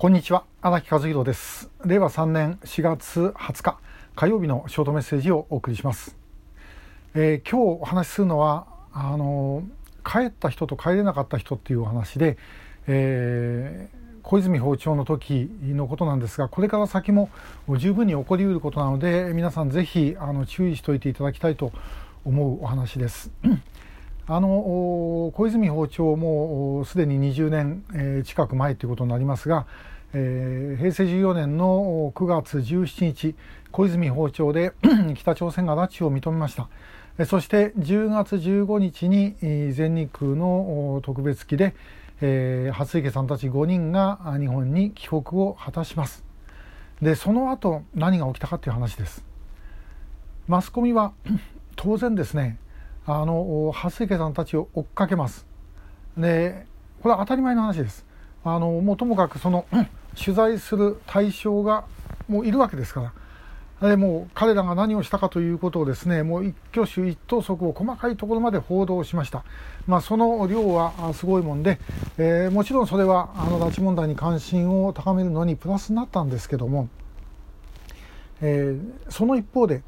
こんにちは、荒木和弘です。令和3年4月20日火曜日のショートメッセージをお送りします。今日お話しするのは帰った人と帰れなかった人っていうお話で、小泉訪朝の時のことなんですが、これから先も十分に起こりうることなので、皆さんぜひ注意しておいていただきたいと思うお話です。小泉訪朝もすでに20年近く前ということになりますが、平成14年の9月17日小泉訪朝で北朝鮮が拉致を認めました。そして10月15日に全日空の特別機で初池さんたち5人が日本に帰国を果たします。でその後何が起きたかという話です。マスコミは当然ですね、蓮池さんたちを追っかけます。でこれは当たり前の話です。もうともかくその取材する対象がもういるわけですから、でもう彼らが何をしたかということをですね、もう一挙手一投足を細かいところまで報道しました。その量はすごいもんで、もちろんそれは拉致問題に関心を高めるのにプラスになったんですけども、その一方で、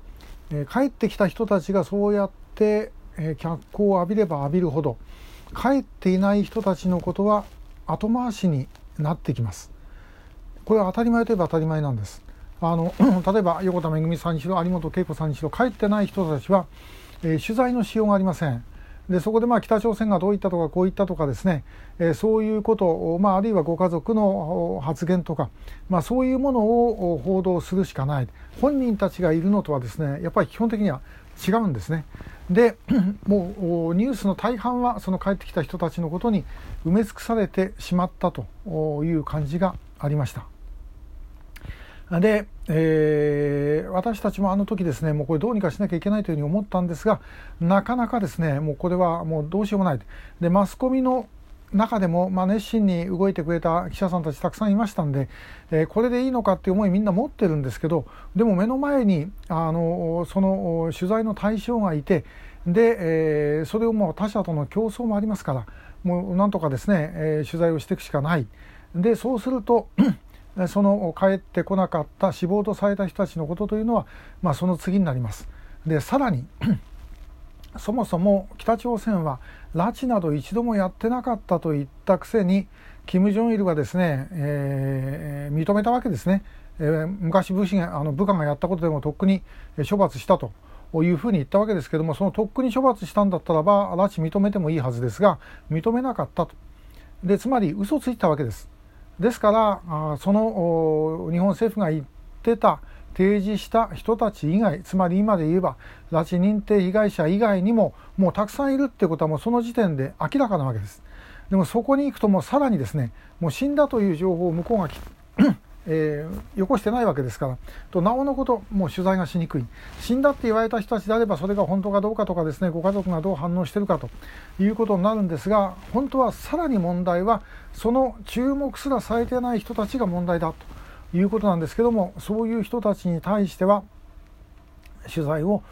帰ってきた人たちがそうやって脚光を浴びれば浴びるほど、帰っていない人たちのことは後回しになってきます。これは当たり前といえば当たり前なんです。例えば横田めぐみさんにしろ有本恵子さんにしろ、帰ってない人たちは、取材のしようがありません。でそこで北朝鮮がどういったとかこういったとかですね、そういうことを、あるいはご家族の発言とか、そういうものを報道するしかない。本人たちがいるのとはですね、やっぱり基本的には違うんですね。でもうニュースの大半はその帰ってきた人たちのことに埋め尽くされてしまったという感じがありました。で、私たちもあの時ですね、もうこれどうにかしなきゃいけないというふうに思ったんですが、なかなかですね、もうこれはもうどうしようもない。でマスコミの中でも熱心に動いてくれた記者さんたちたくさんいましたんで、これでいいのかっていう思いみんな持ってるんですけど、でも目の前にその取材の対象がいて、で、それを他社との競争もありますから、もうなんとかですね、取材をしていくしかない。でそうするとその帰ってこなかった死亡とされた人たちのことというのは、その次になります。でさらにそもそも北朝鮮は拉致など一度もやってなかったと言ったくせに、金正日がですね、認めたわけですね。昔部下がやったことでもとっくに処罰したというふうに言ったわけですけども、そのとっくに処罰したんだったらば拉致認めてもいいはずですが、認めなかったと。でつまり嘘ついたわけです。ですからその日本政府が言ってた提示した人たち以外、つまり今で言えば拉致認定被害者以外にももうたくさんいるってことは、もうその時点で明らかなわけです。でもそこに行くと、もうさらにですね、もう死んだという情報を向こうがよこしてないわけですから、となおのこと、もう取材がしにくい。死んだって言われた人たちであれば、それが本当かどうかとかですね、ご家族がどう反応しているかということになるんですが、本当はさらに問題はその注目すらされてない人たちが問題だということなんですけども、そういう人たちに対しては取材を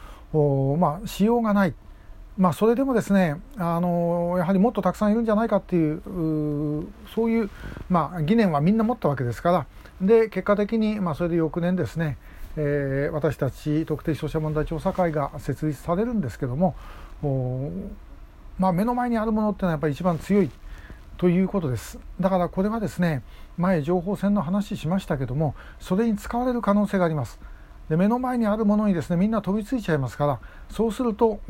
しようがない。それでもですね、やはりもっとたくさんいるんじゃないかっていう、そういう、疑念はみんな持ったわけですから、で結果的に、それで翌年ですね、私たち特定少数問題調査会が設立されるんですけども、目の前にあるものっていうのはやっぱり一番強いということです。だからこれはですね、前情報戦の話しましたけども、それに使われる可能性があります。で目の前にあるものにですね、みんな飛びついちゃいますから、そうすると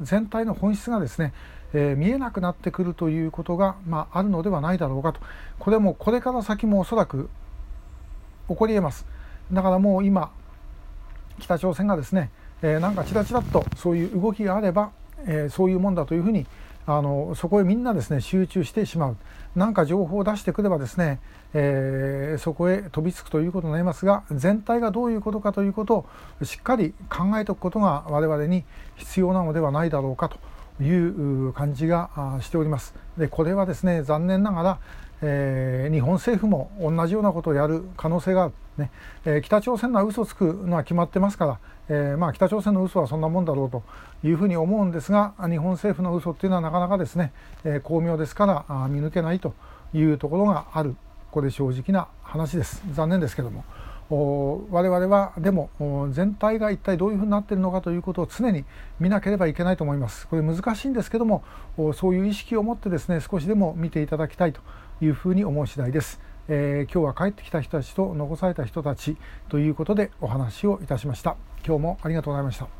全体の本質がですね、見えなくなってくるということが、あるのではないだろうかと。これはもうこれから先もおそらく起こり得ます。だからもう今北朝鮮がですね、なんかチラチラっとそういう動きがあれば、そういうもんだというふうにそこへみんなですね集中してしまう。なんか情報を出してくればですね、そこへ飛びつくということになりますが、全体がどういうことかということをしっかり考えておくことが我々に必要なのではないだろうかという感じがしております。でこれはですね、残念ながら、日本政府も同じようなことをやる可能性がある、ね。北朝鮮が嘘つくのは決まってますから、北朝鮮の嘘はそんなもんだろうというふうに思うんですが、日本政府の嘘っていうのはなかなかですね、巧妙ですから見抜けないというところがある。これ正直な話です。残念ですけども、我々はでも全体が一体どういうふうになっているのかということを常に見なければいけないと思います。これ難しいんですけども、そういう意識を持ってですね、少しでも見ていただきたいというふうに思う次第です。今日は帰ってきた人たちと残された人たちということでお話をいたしました。今日もありがとうございました。